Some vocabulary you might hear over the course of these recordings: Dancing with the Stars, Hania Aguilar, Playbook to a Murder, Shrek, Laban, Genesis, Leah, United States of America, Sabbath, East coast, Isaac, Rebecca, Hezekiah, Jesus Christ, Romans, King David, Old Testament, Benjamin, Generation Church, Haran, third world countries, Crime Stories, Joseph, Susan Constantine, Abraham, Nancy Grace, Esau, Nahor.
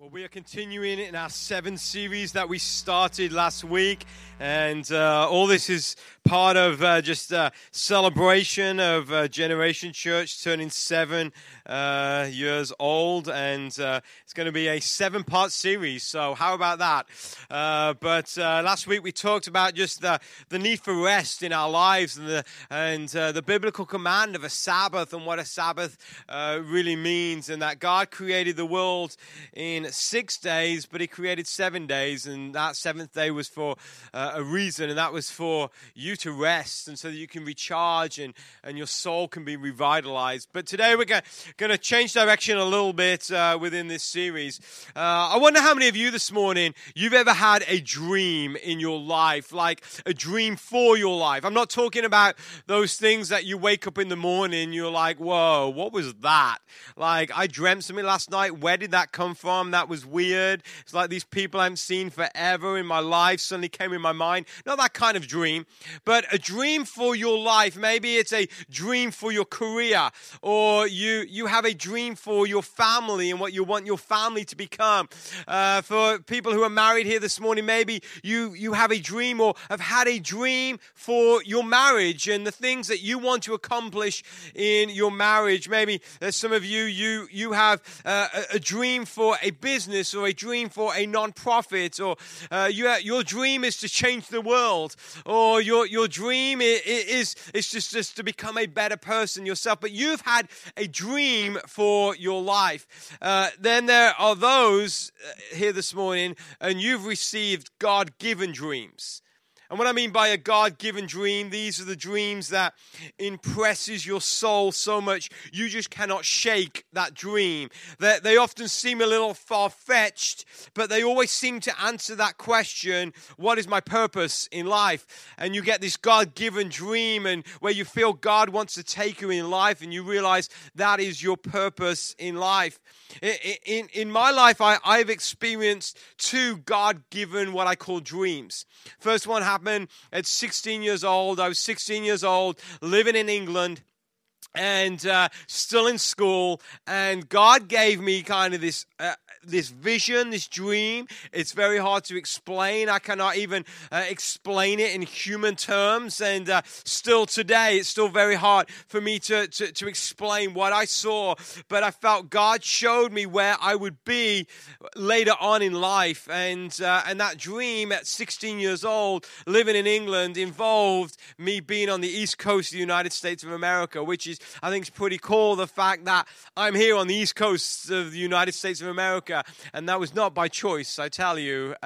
Well, we are continuing in our 7 series that we started last week, and all this is part of just a celebration of Generation Church turning 7 years old, and it's going to be a 7-part series, so how about that? But last week we talked about just the need for rest in our lives and the biblical command of a Sabbath and what a Sabbath really means, and that God created the world in 6 days, but he created 7 days, and that 7th day was for a reason, and that was for you to rest, and so that you can recharge and your soul can be revitalized. But today we're going to change direction a little bit within this series. I wonder how many of you this morning, you've ever had a dream in your life, like a dream for your life. I'm not talking about those things that you wake up in the morning, you're like, whoa, what was that? Like, I dreamt something last night, where did that come from? That was weird. It's like these people I haven't seen forever in my life suddenly came in my mind. Not that kind of dream, but a dream for your life. Maybe it's a dream for your career, or you have a dream for your family and what you want your family to become. For people who are married here this morning, maybe you have a dream or have had a dream for your marriage and the things that you want to accomplish in your marriage. Maybe there's some of you have a dream for a business or a dream for a non-profit, or your dream is to change the world, or your dream is just to become a better person yourself, but you've had a dream for your life. Then there are those here this morning, and you've received God-given dreams. And what I mean by a God-given dream, these are the dreams that impresses your soul so much, you just cannot shake that dream. They often seem a little far-fetched, but they always seem to answer that question, what is my purpose in life? And you get this God-given dream, and where you feel God wants to take you in life, and you realize that is your purpose in life. In my life, I've experienced 2 God-given what I call dreams. First one happened at 16 years old. I was 16 years old, living in England, and still in school. And God gave me kind of this this vision, this dream. It's very hard to explain. I cannot even explain it in human terms. And still today, it's still very hard for me to explain what I saw. But I felt God showed me where I would be later on in life. And that dream at 16 years old, living in England, involved me being on the East coast of the United States of America, which is, I think, is pretty cool. The fact that I'm here on the East coast of the United States of America, and that was not by choice, I tell you.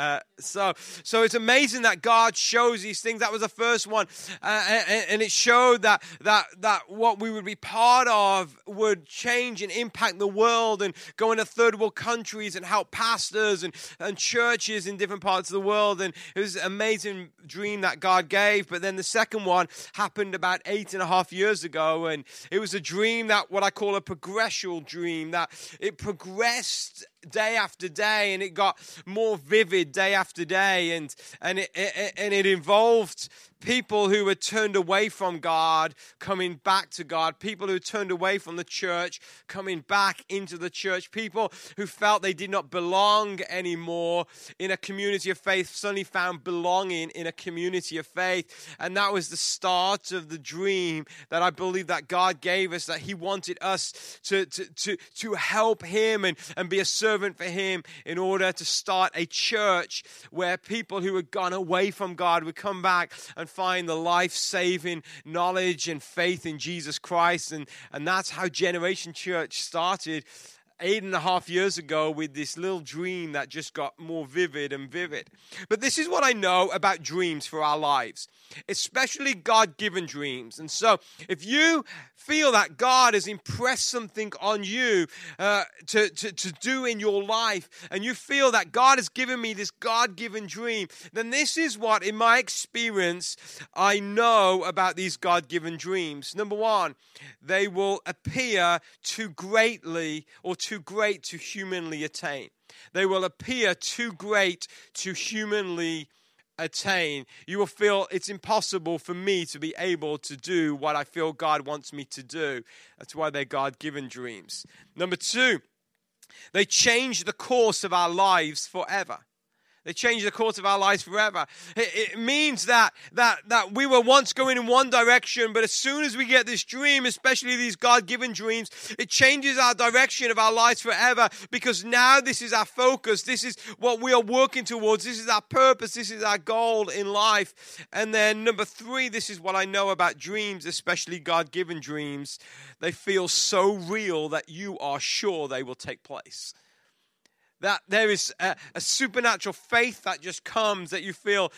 So it's amazing that God shows these things. That was the first one, and it showed that what we would be part of would change and impact the world, and go into third world countries and help pastors and churches in different parts of the world. And it was an amazing dream that God gave. But then the second one happened about 8.5 years ago, and it was a dream that what I call a progressional dream, that it progressed day after day, and it got more vivid day after day, and it involved people who were turned away from God coming back to God, people who turned away from the church coming back into the church, people who felt they did not belong anymore in a community of faith suddenly found belonging in a community of faith. And that was the start of the dream that I believe that God gave us, that he wanted us to help him and be a servant for him, in order to start a church where people who had gone away from God would come back and find the life-saving knowledge and faith in Jesus Christ. And that's how Generation Church started 8.5 years ago, with this little dream that just got more vivid and vivid. But this is what I know about dreams for our lives, especially God-given dreams. And so if you feel that God has impressed something on you to do in your life, and you feel that God has given me this God-given dream, then this is what, in my experience, I know about these God-given dreams. Number one, they will appear too great to humanly attain. They will appear too great to humanly attain. You will feel it's impossible for me to be able to do what I feel God wants me to do. That's why they're God-given dreams. Number two, They change the course of our lives forever. They change the course of our lives forever. It means that we were once going in one direction, but as soon as we get this dream, especially these God-given dreams, it changes our direction of our lives forever, because now this is our focus. This is what we are working towards. This is our purpose. This is our goal in life. And then number three, this is what I know about dreams, especially God-given dreams. They feel so real that you are sure they will take place. That there is a supernatural faith that just comes, that you feel,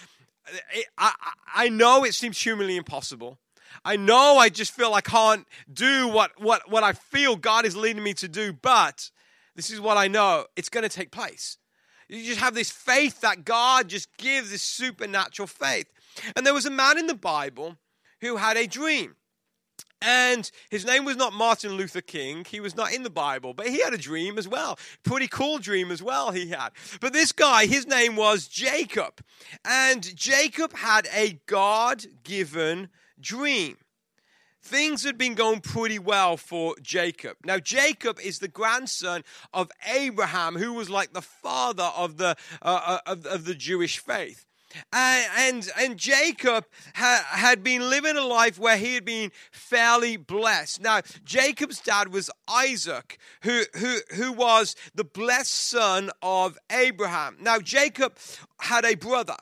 I know it seems humanly impossible. I know I just feel I can't do what I feel God is leading me to do, but this is what I know, it's going to take place. You just have this faith that God just gives, this supernatural faith. And there was a man in the Bible who had a dream. And his name was not Martin Luther King. He was not in the Bible, but he had a dream as well. Pretty cool dream as well he had. But this guy, his name was Jacob. And Jacob had a God-given dream. Things had been going pretty well for Jacob. Now, Jacob is the grandson of Abraham, who was like the father of the Jewish faith. And Jacob had been living a life where he had been fairly blessed. Now, Jacob's dad was Isaac, who was the blessed son of Abraham. Now, Jacob had a brother.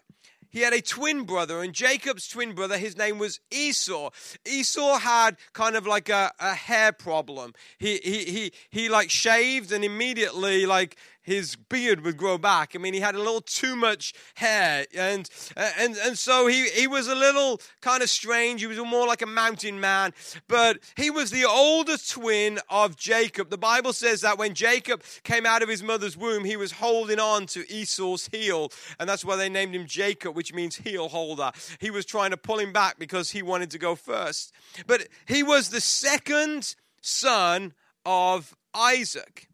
He had a twin brother, and Jacob's twin brother, his name was Esau. Esau had kind of like a hair problem. He like shaved, and immediately like his beard would grow back. I mean, he had a little too much hair, and so he was a little kind of strange. He was more like a mountain man, but he was the older twin of Jacob. The Bible says that when Jacob came out of his mother's womb, he was holding on to Esau's heel, and that's why they named him Jacob, which means heel holder. He was trying to pull him back because he wanted to go first. But he was the second son of Isaac.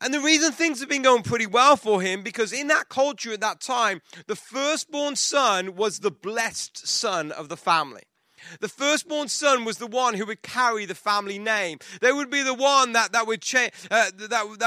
And the reason things have been going pretty well for him, because in that culture at that time, the firstborn son was the blessed son of the family. The firstborn son was the one who would carry the family name. They would be the one that would take the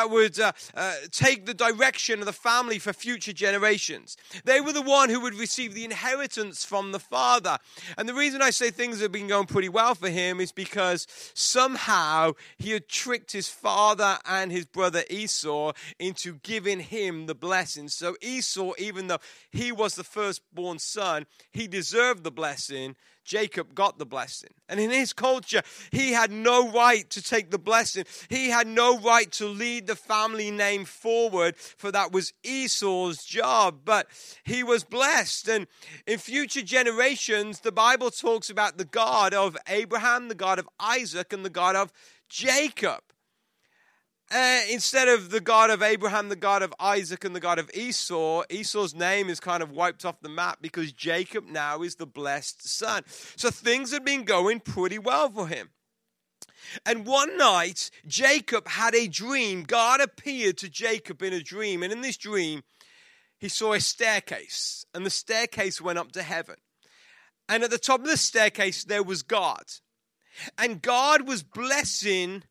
direction of the family for future generations. They were the one who would receive the inheritance from the father. And the reason I say things have been going pretty well for him is because somehow he had tricked his father and his brother Esau into giving him the blessing. So Esau, even though he was the firstborn son, he deserved the blessing. Jacob got the blessing. And in his culture, he had no right to take the blessing. He had no right to lead the family name forward, for that was Esau's job. But he was blessed. And in future generations, the Bible talks about the God of Abraham, the God of Isaac, and the God of Jacob. Instead of the God of Abraham, the God of Isaac, and the God of Esau, Esau's name is kind of wiped off the map because Jacob now is the blessed son. So things had been going pretty well for him. And one night, Jacob had a dream. God appeared to Jacob in a dream. And in this dream, he saw a staircase. And the staircase went up to heaven. And at the top of the staircase, there was God. And God was blessing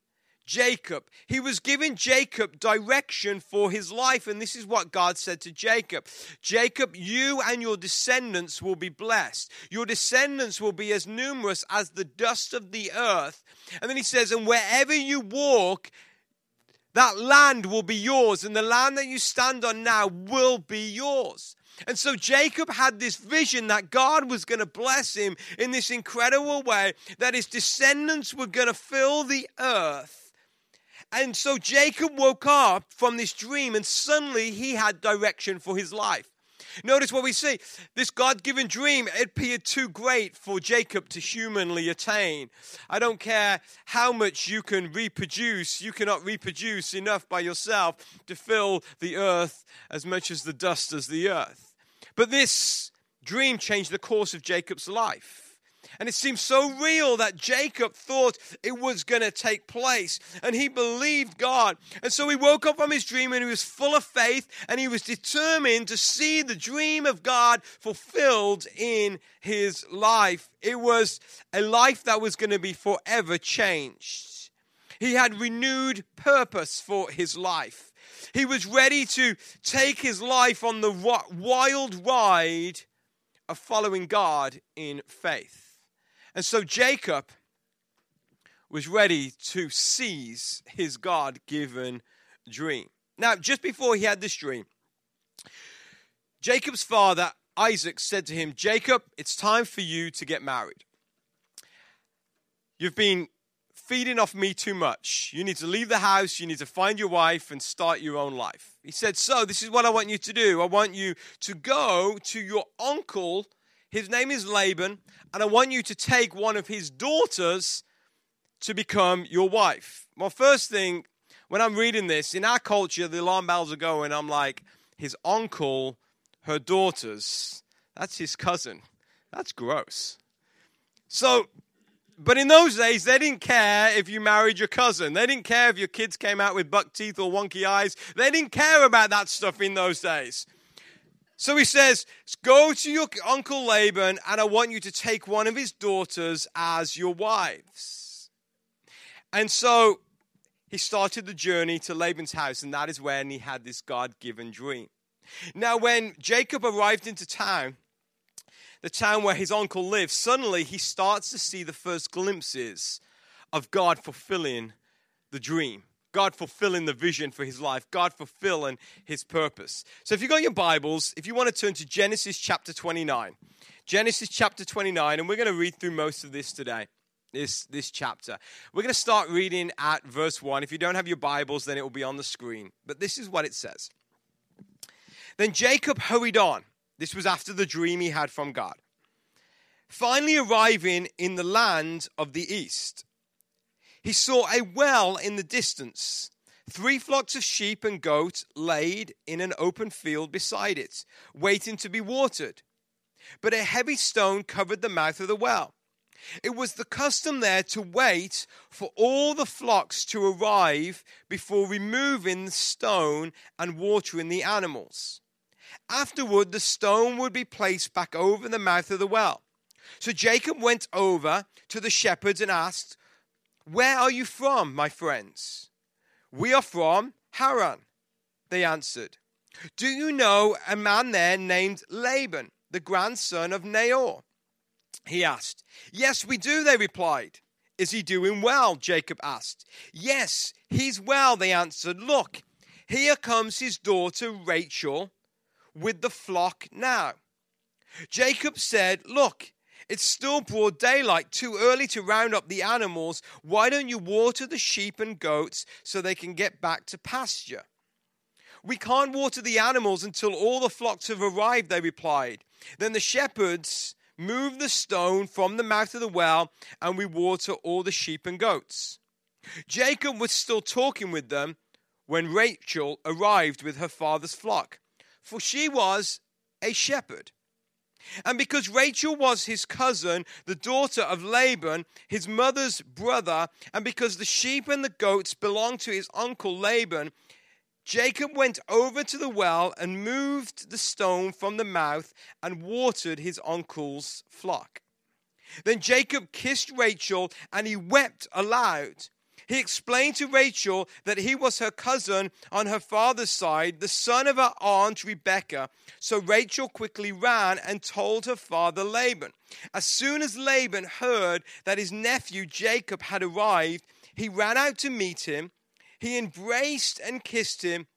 Jacob. He was giving Jacob direction for his life, and this is what God said to Jacob. Jacob, you and your descendants will be blessed. Your descendants will be as numerous as the dust of the earth. And then he says, and wherever you walk, that land will be yours, and the land that you stand on now will be yours. And so Jacob had this vision that God was going to bless him in this incredible way, that his descendants were going to fill the earth. And so Jacob woke up from this dream, and suddenly he had direction for his life. Notice what we see. This God-given dream appeared too great for Jacob to humanly attain. I don't care how much you can reproduce. You cannot reproduce enough by yourself to fill the earth as much as the dust as the earth. But this dream changed the course of Jacob's life. And it seemed so real that Jacob thought it was going to take place. And he believed God. And so he woke up from his dream, and he was full of faith. And he was determined to see the dream of God fulfilled in his life. It was a life that was going to be forever changed. He had renewed purpose for his life. He was ready to take his life on the wild ride of following God in faith. And so Jacob was ready to seize his God-given dream. Now, just before he had this dream, Jacob's father, Isaac, said to him, "Jacob, it's time for you to get married. You've been feeding off me too much. You need to leave the house. You need to find your wife and start your own life." He said, "So this is what I want you to do. I want you to go to your uncle. His name is Laban. And I want you to take one of his daughters to become your wife." Well, first thing, when I'm reading this, in our culture, the alarm bells are going. I'm like, his uncle, her daughters, that's his cousin. That's gross. So, but in those days, they didn't care if you married your cousin. They didn't care if your kids came out with buck teeth or wonky eyes. They didn't care about that stuff in those days. So he says, "Go to your uncle Laban, and I want you to take one of his daughters as your wives." And so he started the journey to Laban's house, and that is when he had this God-given dream. Now, when Jacob arrived into town, the town where his uncle lives, suddenly he starts to see the first glimpses of God fulfilling the dream, God fulfilling the vision for his life, God fulfilling his purpose. So if you've got your Bibles, if you want to turn to Genesis chapter 29, and we're going to read through most of this today, this chapter. We're going to start reading at verse 1. If you don't have your Bibles, then it will be on the screen. But this is what it says. "Then Jacob hurried on." This was after the dream he had from God. "Finally arriving in the land of the east, he saw a well in the distance. 3 flocks of sheep and goats laid in an open field beside it, waiting to be watered. But a heavy stone covered the mouth of the well. It was the custom there to wait for all the flocks to arrive before removing the stone and watering the animals. Afterward, the stone would be placed back over the mouth of the well. So Jacob went over to the shepherds and asked, 'Where are you from, my friends?' 'We are from Haran,' they answered. 'Do you know a man there named Laban, the grandson of Nahor?' he asked. 'Yes, we do,' they replied. 'Is he doing well?' Jacob asked. 'Yes, he's well,' they answered. 'Look, here comes his daughter Rachel with the flock now.' Jacob said, 'Look, it's still broad daylight, too early to round up the animals. Why don't you water the sheep and goats so they can get back to pasture?' 'We can't water the animals until all the flocks have arrived,' they replied. Then the shepherds moved the stone from the mouth of the well, and we water all the sheep and goats.' Jacob was still talking with them when Rachel arrived with her father's flock, for she was a shepherd. And because Rachel was his cousin, the daughter of Laban, his mother's brother, and because the sheep and the goats belonged to his uncle Laban, Jacob went over to the well and moved the stone from the mouth and watered his uncle's flock. Then Jacob kissed Rachel, and he wept aloud. He explained to Rachel that he was her cousin on her father's side, the son of her aunt Rebecca. So Rachel quickly ran and told her father Laban. As soon as Laban heard that his nephew Jacob had arrived, he ran out to meet him. He embraced and kissed him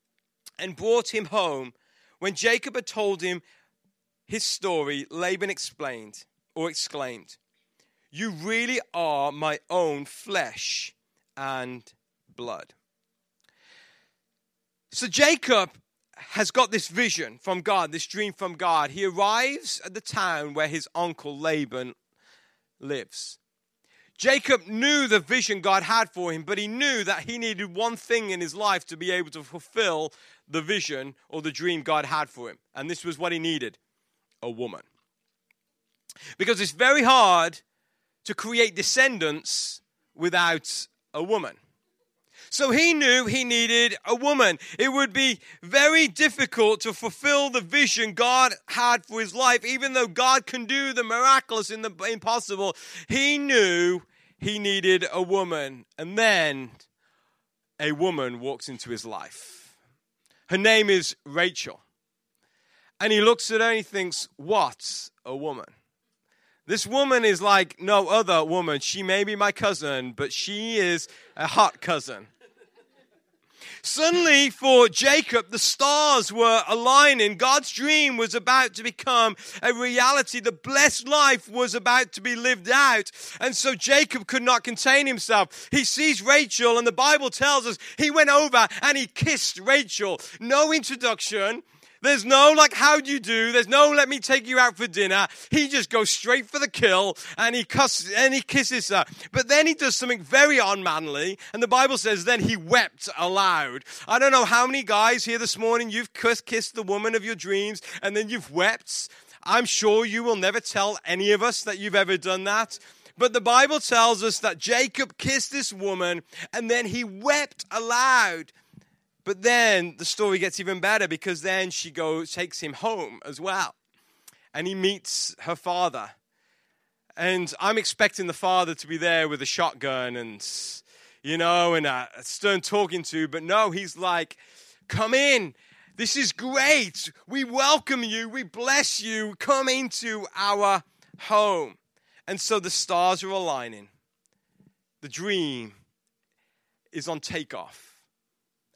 and brought him home. When Jacob had told him his story, Laban exclaimed, "You really are my own flesh and blood." So Jacob has got this vision from God, this dream from God. He arrives at the town where his uncle Laban lives. Jacob knew the vision God had for him, but he knew that he needed one thing in his life to be able to fulfill the vision or the dream God had for him. And this was what he needed: a woman. Because it's very hard to create descendants without a woman. So he knew he needed a woman. It would be very difficult to fulfill the vision God had for his life, even though God can do the miraculous in the impossible. He knew he needed a woman. And then a woman walks into his life. Her name is Rachel. And he looks at her and he thinks, what a woman. This woman is like no other woman. She may be my cousin, but she is a hot cousin. Suddenly, for Jacob, the stars were aligning. God's dream was about to become a reality. The blessed life was about to be lived out. And so Jacob could not contain himself. He sees Rachel, and the Bible tells us he went over and he kissed Rachel. No introduction. There's no, how do you do? There's no, let me take you out for dinner. He just goes straight for the kill, and he kisses her. But then he does something very unmanly, and the Bible says then he wept aloud. I don't know how many guys here this morning, you've kissed the woman of your dreams, and then you've wept. I'm sure you will never tell any of us that you've ever done that. But the Bible tells us that Jacob kissed this woman, and then he wept aloud. But then the story gets even better because then she takes him home as well. And he meets her father. And I'm expecting the father to be there with a shotgun and, and a stern talking to. But no, he's like, come in. This is great. We welcome you. We bless you. Come into our home. And so the stars are aligning. The dream is on takeoff.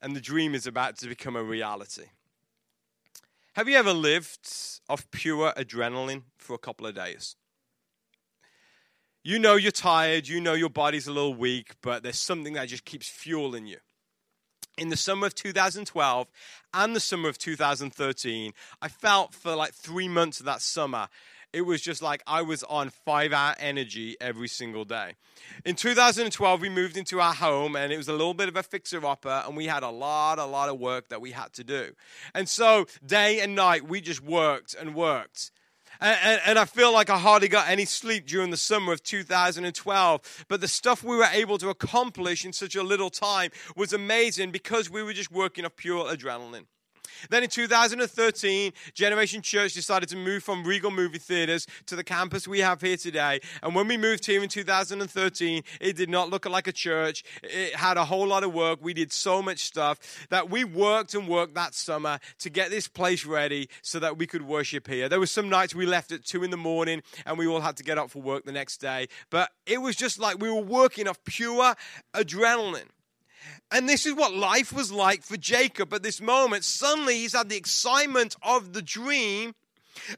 And the dream is about to become a reality. Have you ever lived off pure adrenaline for a couple of days? You know you're tired. You know your body's a little weak. But there's something that just keeps fueling you. In the summer of 2012 and the summer of 2013, I felt for 3 months of that summer, it was just like I was on 5-hour energy every single day. In 2012, we moved into our home, and it was a little bit of a fixer-upper, and we had a lot of work that we had to do. And so day and night, we just worked and worked. And I feel like I hardly got any sleep during the summer of 2012. But the stuff we were able to accomplish in such a little time was amazing because we were just working off pure adrenaline. Then in 2013, Generation Church decided to move from Regal Movie Theaters to the campus we have here today. And when we moved here in 2013, it did not look like a church. It had a whole lot of work. We did so much stuff that we worked and worked that summer to get this place ready so that we could worship here. There were some nights we left at 2 a.m. and we all had to get up for work the next day. But it was just like we were working off pure adrenaline. And this is what life was like for Jacob at this moment. Suddenly, he's had the excitement of the dream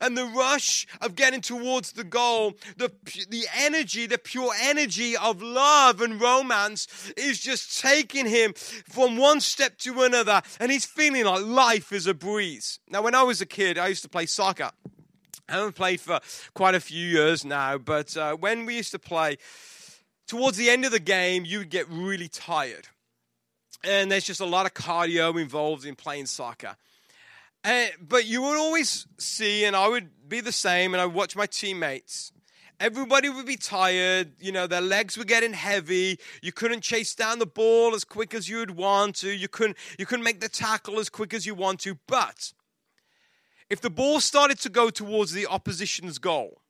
and the rush of getting towards the goal. The pure energy of love and romance is just taking him from one step to another. And he's feeling like life is a breeze. Now, when I was a kid, I used to play soccer. I haven't played for quite a few years now. But when we used to play, towards the end of the game, you would get really tired. And there's just a lot of cardio involved in playing soccer. But you would always see, and I would be the same, and I would watch my teammates. Everybody would be tired. Their legs were getting heavy. You couldn't chase down the ball as quick as you would want to. You couldn't make the tackle as quick as you want to. But if the ball started to go towards the opposition's goal,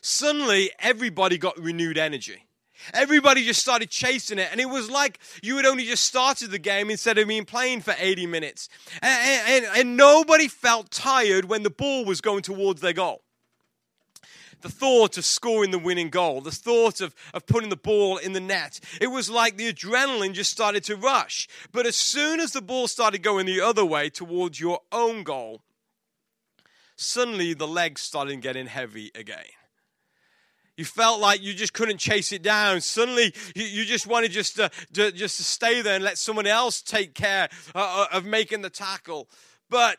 suddenly everybody got renewed energy. Everybody just started chasing it, and it was like you had only just started the game instead of being playing for 80 minutes. And nobody felt tired when the ball was going towards their goal. The thought of scoring the winning goal, the thought of putting the ball in the net, it was like the adrenaline just started to rush. But as soon as the ball started going the other way towards your own goal, suddenly the legs started getting heavy again. You felt like you just couldn't chase it down. Suddenly, you just wanted just to stay there and let someone else take care of making the tackle. But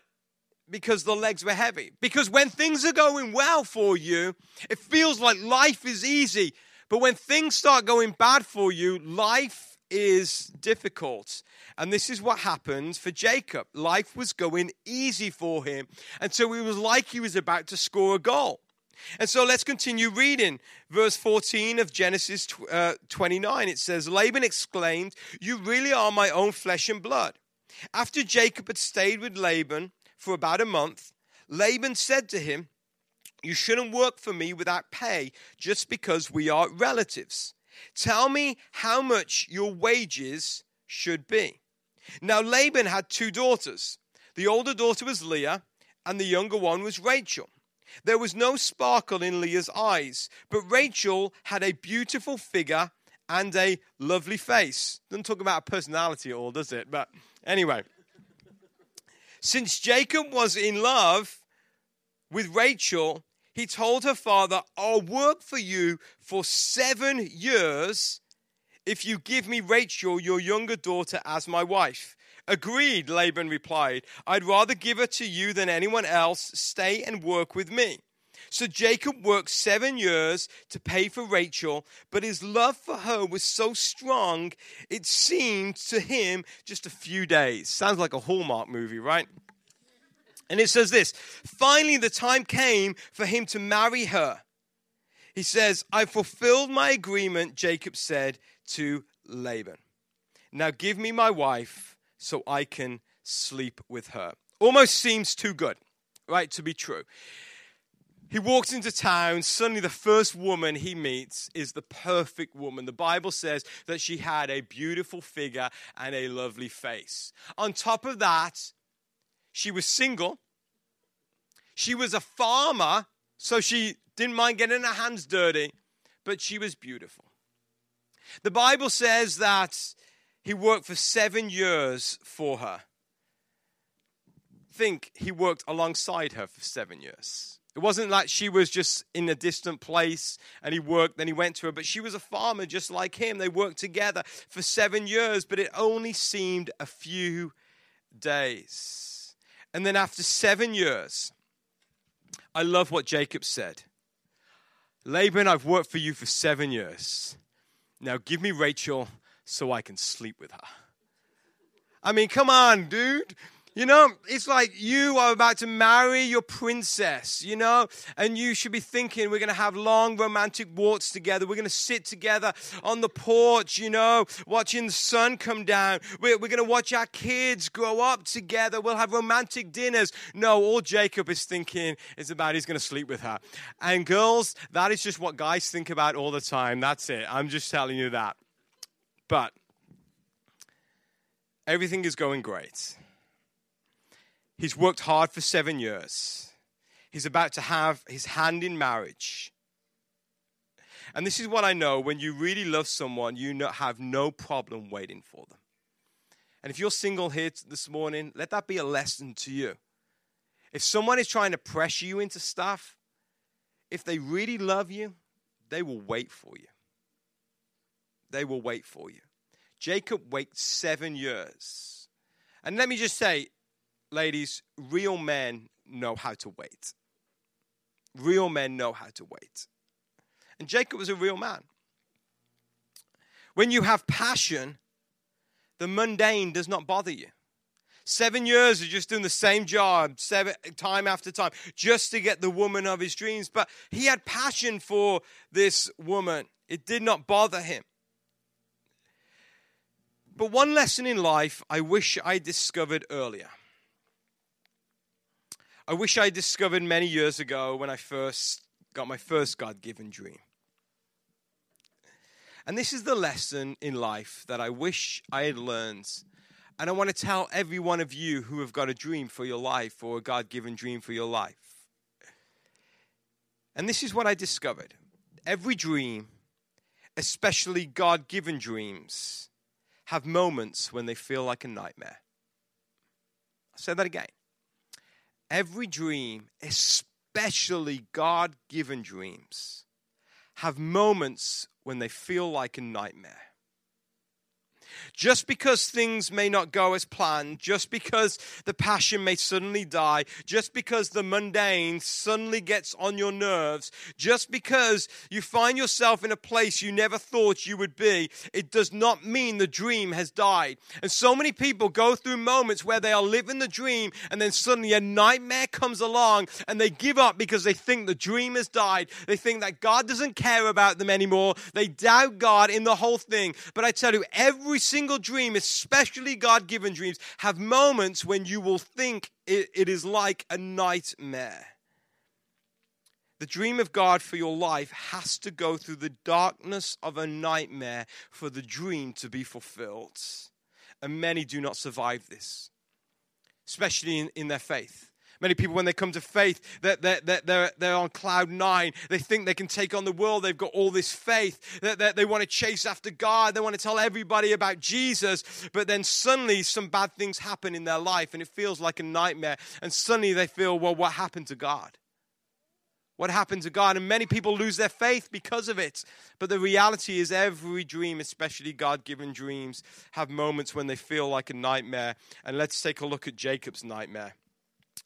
because the legs were heavy. Because when things are going well for you, it feels like life is easy. But when things start going bad for you, life is difficult. And this is what happened for Jacob. Life was going easy for him. And so it was like he was about to score a goal. And so let's continue reading verse 14 of Genesis 29. It says, Laban exclaimed, "You really are my own flesh and blood." After Jacob had stayed with Laban for about a month, Laban said to him, "You shouldn't work for me without pay just because we are relatives. Tell me how much your wages should be. Now Laban had two daughters. The older daughter was Leah, and the younger one was Rachel. There was no sparkle in Leah's eyes, but Rachel had a beautiful figure and a lovely face. Doesn't talk about personality at all, does it? But anyway. Since Jacob was in love with Rachel, he told her father, "I'll work for you for 7 years if you give me Rachel, your younger daughter, as my wife." "Agreed," Laban replied. "I'd rather give her to you than anyone else. Stay and work with me." So Jacob worked 7 years to pay for Rachel, but his love for her was so strong, it seemed to him just a few days. Sounds like a Hallmark movie, right? And it says this, "Finally, the time came for him to marry her." He says, "I fulfilled my agreement," Jacob said to Laban. "Now give me my wife so I can sleep with her." Almost seems too good, right, to be true. He walks into town. Suddenly the first woman he meets is the perfect woman. The Bible says that she had a beautiful figure and a lovely face. On top of that, she was single. She was a farmer, so she didn't mind getting her hands dirty, but she was beautiful. The Bible says that he worked for 7 years for her. Think he worked alongside her for 7 years. It wasn't like she was just in a distant place and he worked, then he went to her, but she was a farmer just like him. They worked together for 7 years, but it only seemed a few days. And then after 7 years, I love what Jacob said. "Laban, I've worked for you for 7 years. Now give me Rachel so I can sleep with her." I mean, come on, dude. You know, it's like you are about to marry your princess, you know, and you should be thinking we're going to have long romantic walks together. We're going to sit together on the porch, you know, watching the sun come down. We're going to watch our kids grow up together. We'll have romantic dinners. No, all Jacob is thinking is about he's going to sleep with her. And girls, that is just what guys think about all the time. That's it. I'm just telling you that. But everything is going great. He's worked hard for 7 years. He's about to have his hand in marriage. And this is what I know. When you really love someone, you have no problem waiting for them. And if you're single here this morning, let that be a lesson to you. If someone is trying to pressure you into stuff, if they really love you, they will wait for you. They will wait for you. Jacob waited 7 years. And let me just say, ladies, real men know how to wait. Real men know how to wait. And Jacob was a real man. When you have passion, the mundane does not bother you. 7 years of just doing the same job, time after time, just to get the woman of his dreams. But he had passion for this woman. It did not bother him. But one lesson in life I wish I discovered earlier. I wish I discovered many years ago when I first got my first God-given dream. And this is the lesson in life that I wish I had learned. And I want to tell every one of you who have got a dream for your life or a God-given dream for your life. And this is what I discovered. Every dream, especially God-given dreams, have moments when they feel like a nightmare. I'll say that again. Every dream, especially God-given dreams, have moments when they feel like a nightmare. Just because things may not go as planned, just because the passion may suddenly die, just because the mundane suddenly gets on your nerves, just because you find yourself in a place you never thought you would be, it does not mean the dream has died. And so many people go through moments where they are living the dream and then suddenly a nightmare comes along and they give up because they think the dream has died. They think that God doesn't care about them anymore. They doubt God in the whole thing. But I tell you, every single dream, especially God-given dreams, have moments when you will think it is like a nightmare. The dream of God for your life has to go through the darkness of a nightmare for the dream to be fulfilled. and many do not survive this, especially in their faith. Many people, when they come to faith, they're on cloud nine. They think they can take on the world. They've got all this faith. They want to chase after God. They want to tell everybody about Jesus. But then suddenly some bad things happen in their life, and it feels like a nightmare. And suddenly they feel, well, what happened to God? What happened to God? And many people lose their faith because of it. But the reality is every dream, especially God-given dreams, have moments when they feel like a nightmare. And let's take a look at Jacob's nightmare.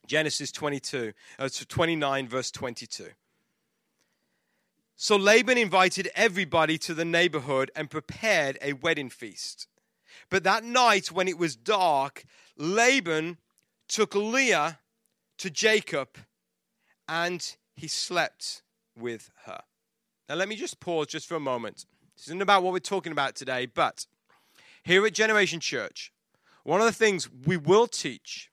Genesis 29, verse 22. So Laban invited everybody to the neighborhood and prepared a wedding feast. But that night when it was dark, Laban took Leah to Jacob and he slept with her. Now let me just pause just for a moment. This isn't about what we're talking about today, but here at Generation Church, one of the things we will teach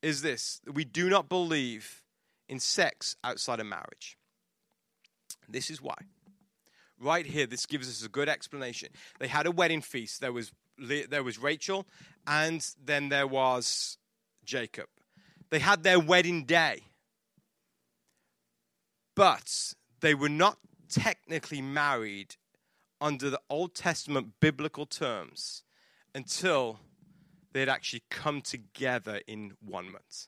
is this: we do not believe in sex outside of marriage. This is why. Right here, this gives us a good explanation. They had a wedding feast. There was Rachel, and then there was Jacob. They had their wedding day, but they were not technically married under the Old Testament biblical terms until they'd actually come together in one month.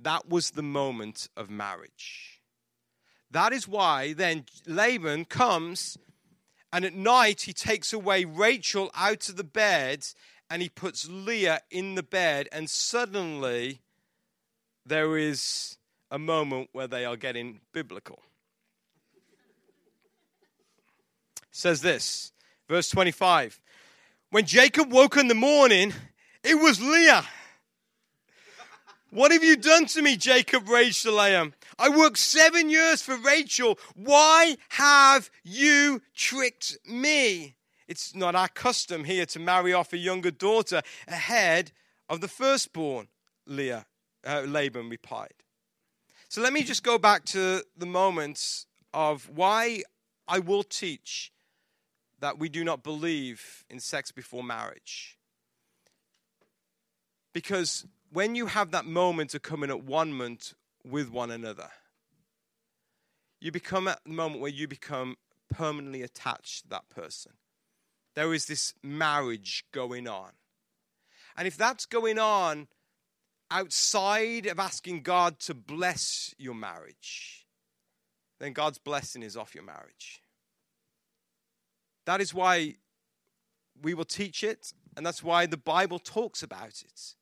That was the moment of marriage. That is why then Laban comes, and at night he takes away Rachel out of the bed and he puts Leah in the bed, and suddenly there is a moment where they are getting biblical. It says this, verse 25. When Jacob woke in the morning, it was Leah. What have you done to me, Jacob? Raged the lamb. I worked 7 years for Rachel. Why have you tricked me? It's not our custom here to marry off a younger daughter ahead of the firstborn, Laban replied. So let me just go back to the moments of why I will teach that we do not believe in sex before marriage. Because when you have that moment of coming at one moment with one another, you become at the moment where you become permanently attached to that person. There is this marriage going on. And if that's going on outside of asking God to bless your marriage, then God's blessing is off your marriage. That is why we will teach it, and that's why the Bible talks about it.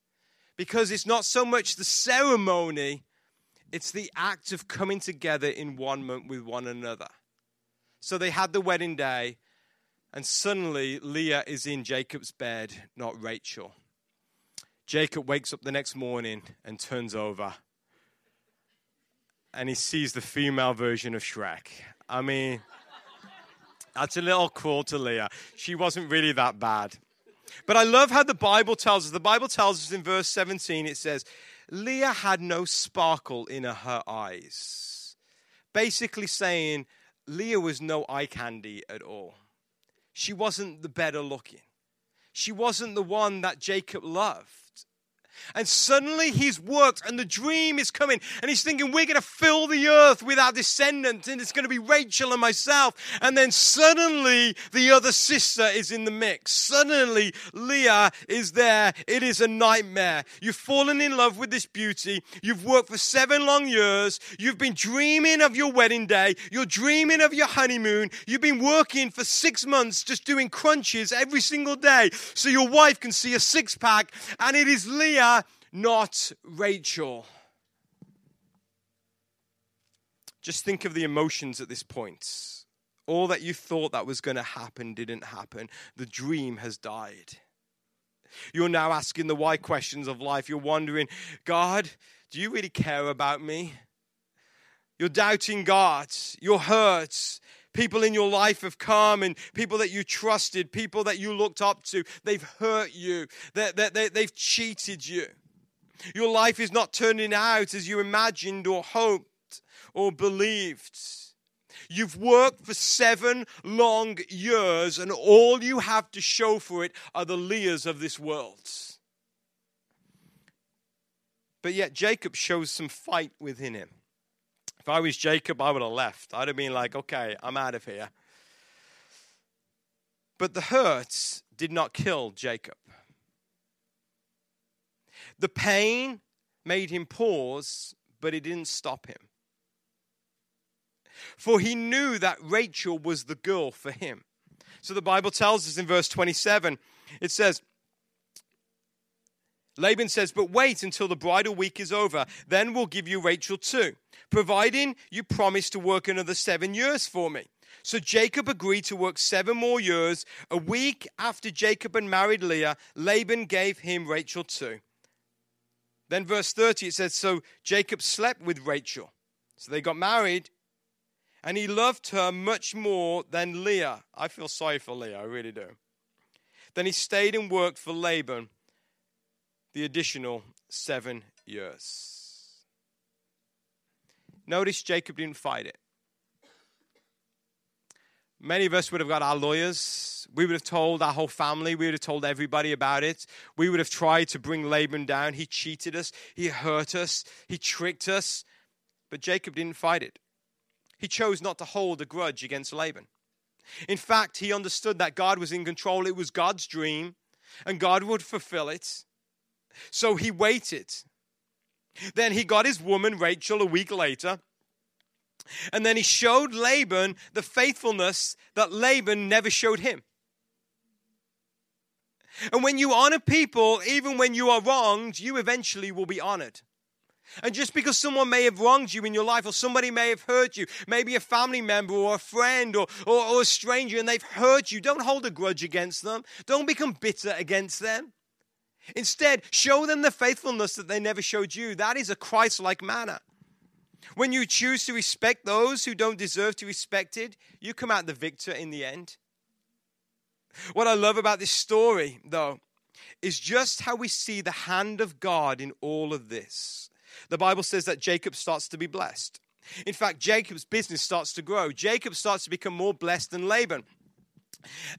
Because it's not so much the ceremony, it's the act of coming together in one moment with one another. So they had the wedding day, and suddenly Leah is in Jacob's bed, not Rachel. Jacob wakes up the next morning and turns over, and he sees the female version of Shrek. I mean, that's a little cruel to Leah. She wasn't really that bad. But I love how the Bible tells us. The Bible tells us in verse 17, it says, Leah had no sparkle in her eyes. Basically saying, Leah was no eye candy at all. She wasn't the better looking. She wasn't the one that Jacob loved. And suddenly he's worked, and the dream is coming, and he's thinking, we're going to fill the earth with our descendants, and it's going to be Rachel and myself. And then suddenly the other sister is in the mix. Suddenly Leah is there. It is a nightmare. You've fallen in love with this beauty. You've worked for 7 long years. You've been dreaming of your wedding day. You're dreaming of your honeymoon. You've been working for 6 months just doing crunches every single day so your wife can see a six-pack, and it is Leah, not Rachel. Just think of the emotions at this point. All that you thought that was going to happen didn't happen. The dream has died. You're now asking the why questions of life. You're wondering, God, do you really care about me? You're doubting God. You're hurt. People in your life have come, and people that you trusted, people that you looked up to, they've hurt you. They've cheated you. Your life is not turning out as you imagined or hoped or believed. You've worked for 7 long years, and all you have to show for it are the Leahs of this world. But yet Jacob shows some fight within him. If I was Jacob, I would have left. I'd have been like, okay, I'm out of here. But the hurts did not kill Jacob. The pain made him pause, but it didn't stop him. For he knew that Rachel was the girl for him. So the Bible tells us in verse 27, it says, Laban says, but wait until the bridal week is over. Then we'll give you Rachel too, providing you promise to work another 7 years for me. So Jacob agreed to work 7 more years. A week after Jacob had married Leah, Laban gave him Rachel too. Then verse 30, it says, so Jacob slept with Rachel. So they got married, and he loved her much more than Leah. I feel sorry for Leah, I really do. Then he stayed and worked for Laban the additional 7 years. Notice Jacob didn't fight it. Many of us would have got our lawyers. We would have told our whole family. We would have told everybody about it. We would have tried to bring Laban down. He cheated us. He hurt us. He tricked us. But Jacob didn't fight it. He chose not to hold a grudge against Laban. In fact, he understood that God was in control. It was God's dream, and God would fulfill it. So he waited. Then he got his woman, Rachel, a week later. And then he showed Laban the faithfulness that Laban never showed him. And when you honor people, even when you are wronged, you eventually will be honored. And just because someone may have wronged you in your life, or somebody may have hurt you, maybe a family member or a friend or a stranger, and they've hurt you, don't hold a grudge against them. Don't become bitter against them. Instead, show them the faithfulness that they never showed you. That is a Christ-like manner. When you choose to respect those who don't deserve to be respected, you come out the victor in the end. What I love about this story, though, is just how we see the hand of God in all of this. The Bible says that Jacob starts to be blessed. In fact, Jacob's business starts to grow. Jacob starts to become more blessed than Laban.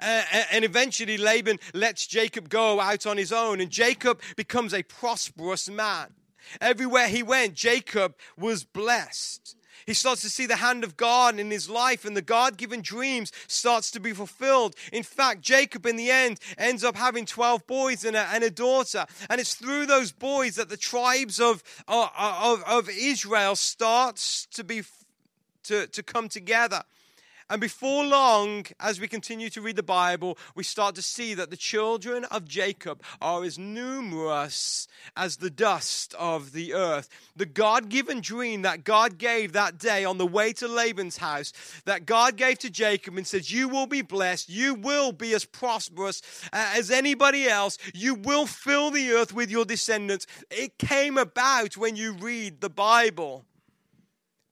And eventually Laban lets Jacob go out on his own, and Jacob becomes a prosperous man. Everywhere he went, Jacob was blessed. He starts to see the hand of God in his life, and the God-given dreams starts to be fulfilled. In fact, Jacob in the end ends up having 12 boys and a daughter. And it's through those boys that the tribes of Israel starts to come together. And before long, as we continue to read the Bible, we start to see that the children of Jacob are as numerous as the dust of the earth. The God-given dream that God gave that day on the way to Laban's house, that God gave to Jacob and said, you will be blessed, you will be as prosperous as anybody else, you will fill the earth with your descendants. It came about when you read the Bible.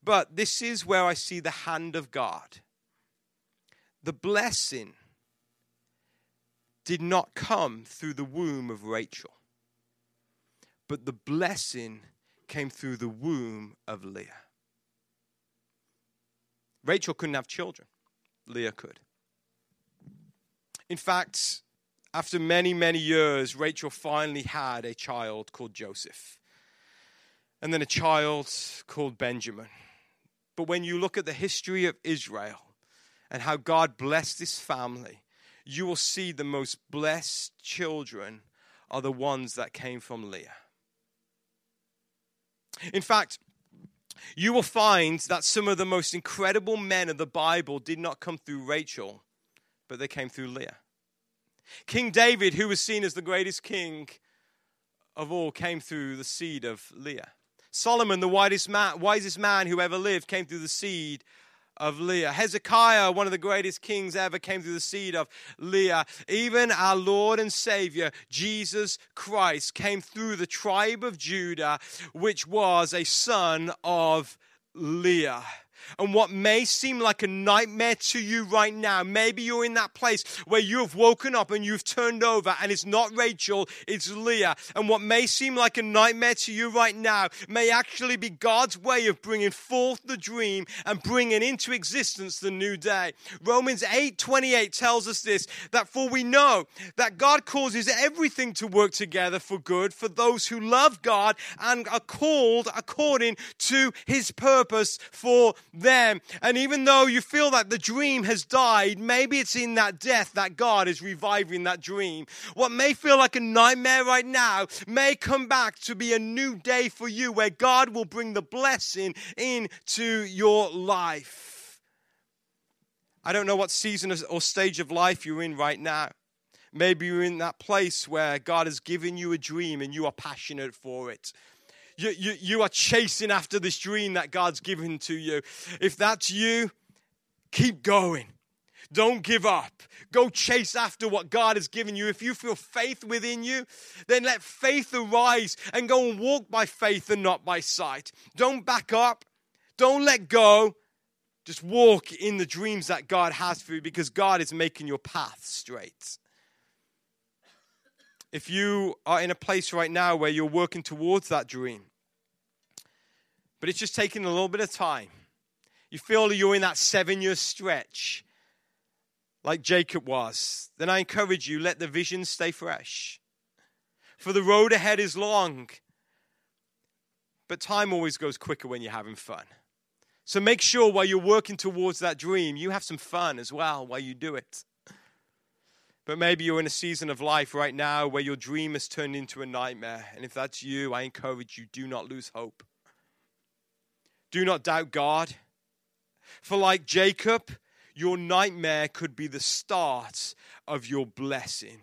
But this is where I see the hand of God. The blessing did not come through the womb of Rachel, but the blessing came through the womb of Leah. Rachel couldn't have children. Leah could. In fact, after many, many years, Rachel finally had a child called Joseph, and then a child called Benjamin. But when you look at the history of Israel, and how God blessed this family, you will see the most blessed children are the ones that came from Leah. In fact, you will find that some of the most incredible men of the Bible did not come through Rachel, but they came through Leah. King David, who was seen as the greatest king of all, came through the seed of Leah. Solomon, the wisest man who ever lived, came through the seed of Leah. Hezekiah, one of the greatest kings ever, came through the seed of Leah. Even our Lord and Savior, Jesus Christ, came through the tribe of Judah, which was a son of Leah. And what may seem like a nightmare to you right now, maybe you're in that place where you've woken up and you've turned over and it's not Rachel, it's Leah. And what may seem like a nightmare to you right now may actually be God's way of bringing forth the dream and bringing into existence the new day. Romans 8:28 tells us this, that for we know that God causes everything to work together for good for those who love God and are called according to his purpose for them. And even though you feel that the dream has died, maybe it's in that death that God is reviving that dream. What may feel like a nightmare right now may come back to be a new day for you where God will bring the blessing into your life. I don't know what season or stage of life you're in right now. Maybe you're in that place where God has given you a dream and you are passionate for it. You are chasing after this dream that God's given to you. If that's you, keep going. Don't give up. Go chase after what God has given you. If you feel faith within you, then let faith arise and go and walk by faith and not by sight. Don't back up. Don't let go. Just walk in the dreams that God has for you because God is making your path straight. If you are in a place right now where you're working towards that dream, but it's just taking a little bit of time, you feel you're in that 7-year stretch like Jacob was, then I encourage you, let the vision stay fresh. For the road ahead is long, but time always goes quicker when you're having fun. So make sure while you're working towards that dream, you have some fun as well while you do it. But maybe you're in a season of life right now where your dream has turned into a nightmare. And if that's you, I encourage you, do not lose hope. Do not doubt God. For like Jacob, your nightmare could be the start of your blessing.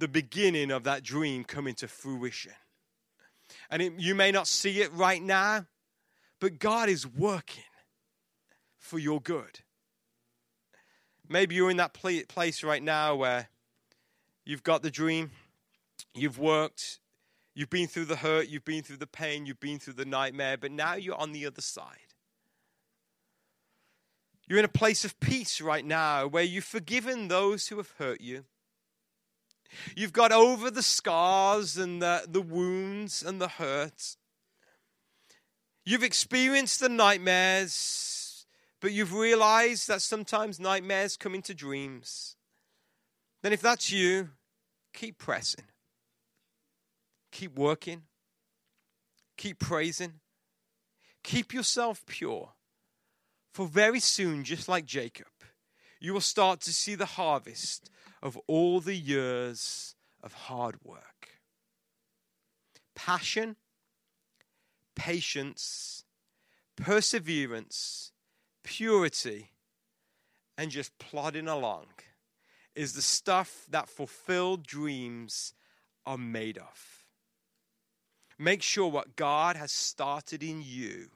The beginning of that dream coming to fruition. And you may not see it right now, but God is working for your good. Maybe you're in that place right now where you've got the dream, you've worked, you've been through the hurt, you've been through the pain, you've been through the nightmare, but now you're on the other side. You're in a place of peace right now where you've forgiven those who have hurt you. You've got over the scars and the wounds and the hurt. You've experienced the nightmares, but you've realized that sometimes nightmares come into dreams. Then if that's you, keep pressing. Keep working. Keep praising. Keep yourself pure. For very soon, just like Jacob, you will start to see the harvest of all the years of hard work. Passion, patience, perseverance, purity, and just plodding along is the stuff that fulfilled dreams are made of. Make sure what God has started in you,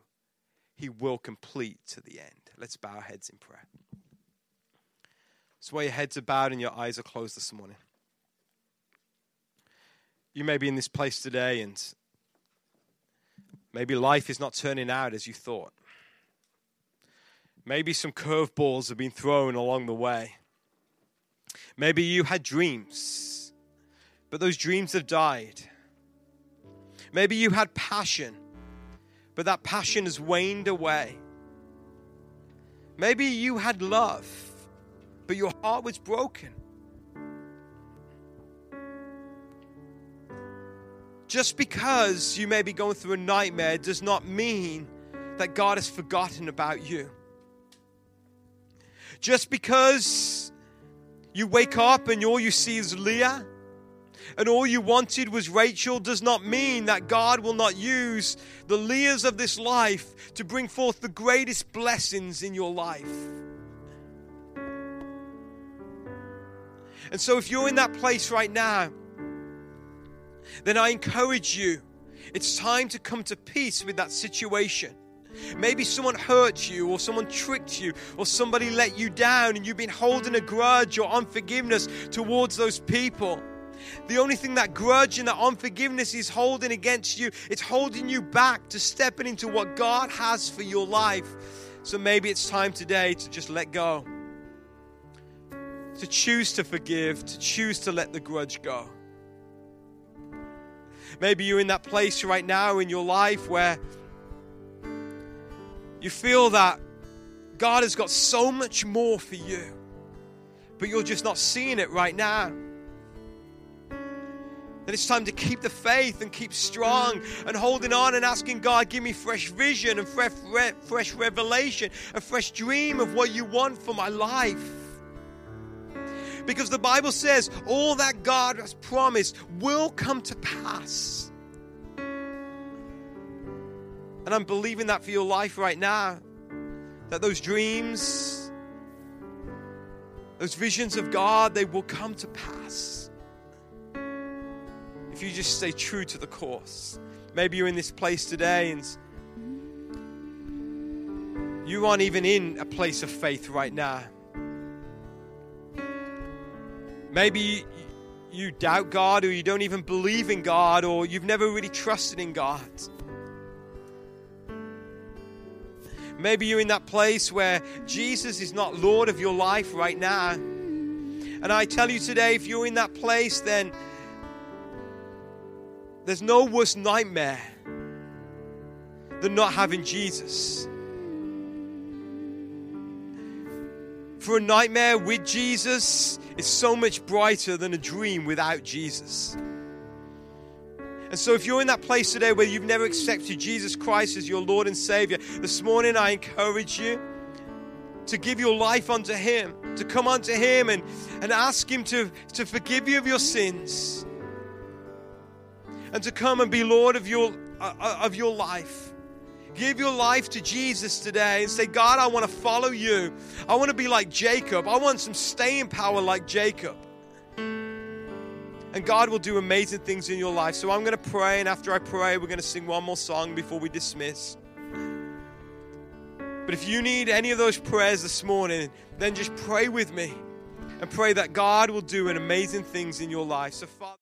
he will complete to the end. Let's bow our heads in prayer. So while your heads are bowed and your eyes are closed this morning, you may be in this place today and maybe life is not turning out as you thought. Maybe some curveballs have been thrown along the way. Maybe you had dreams, but those dreams have died. Maybe you had passion, but that passion has waned away. Maybe you had love, but your heart was broken. Just because you may be going through a nightmare does not mean that God has forgotten about you. Just because you wake up and all you see is Leah, and all you wanted was Rachel, does not mean that God will not use the Leahs of this life to bring forth the greatest blessings in your life. And so if you're in that place right now, then I encourage you, it's time to come to peace with that situation. Maybe someone hurt you or someone tricked you or somebody let you down and you've been holding a grudge or unforgiveness towards those people. The only thing that grudge and that unforgiveness is holding against you, it's holding you back to stepping into what God has for your life. So maybe it's time today to just let go, to choose to forgive, to choose to let the grudge go. Maybe you're in that place right now in your life where you feel that God has got so much more for you, but you're just not seeing it right now. Then it's time to keep the faith and keep strong and holding on and asking God, give me fresh vision and fresh revelation, a fresh dream of what you want for my life. Because the Bible says all that God has promised will come to pass. And I'm believing that for your life right now, that those dreams, those visions of God, they will come to pass. If you just stay true to the course. Maybe you're in this place today and you aren't even in a place of faith right now. Maybe you doubt God, or you don't even believe in God, or you've never really trusted in God. Maybe you're in that place where Jesus is not Lord of your life right now. And I tell you today, if you're in that place, then there's no worse nightmare than not having Jesus. For a nightmare with Jesus is so much brighter than a dream without Jesus. And so if you're in that place today where you've never accepted Jesus Christ as your Lord and Savior, this morning I encourage you to give your life unto Him, to come unto Him and ask Him to forgive you of your sins and to come and be Lord of your life. Give your life to Jesus today and say, God, I want to follow you. I want to be like Jacob. I want some staying power like Jacob. And God will do amazing things in your life. So I'm going to pray, and after I pray, we're going to sing one more song before we dismiss. But if you need any of those prayers this morning, then just pray with me and pray that God will do amazing things in your life. So Father.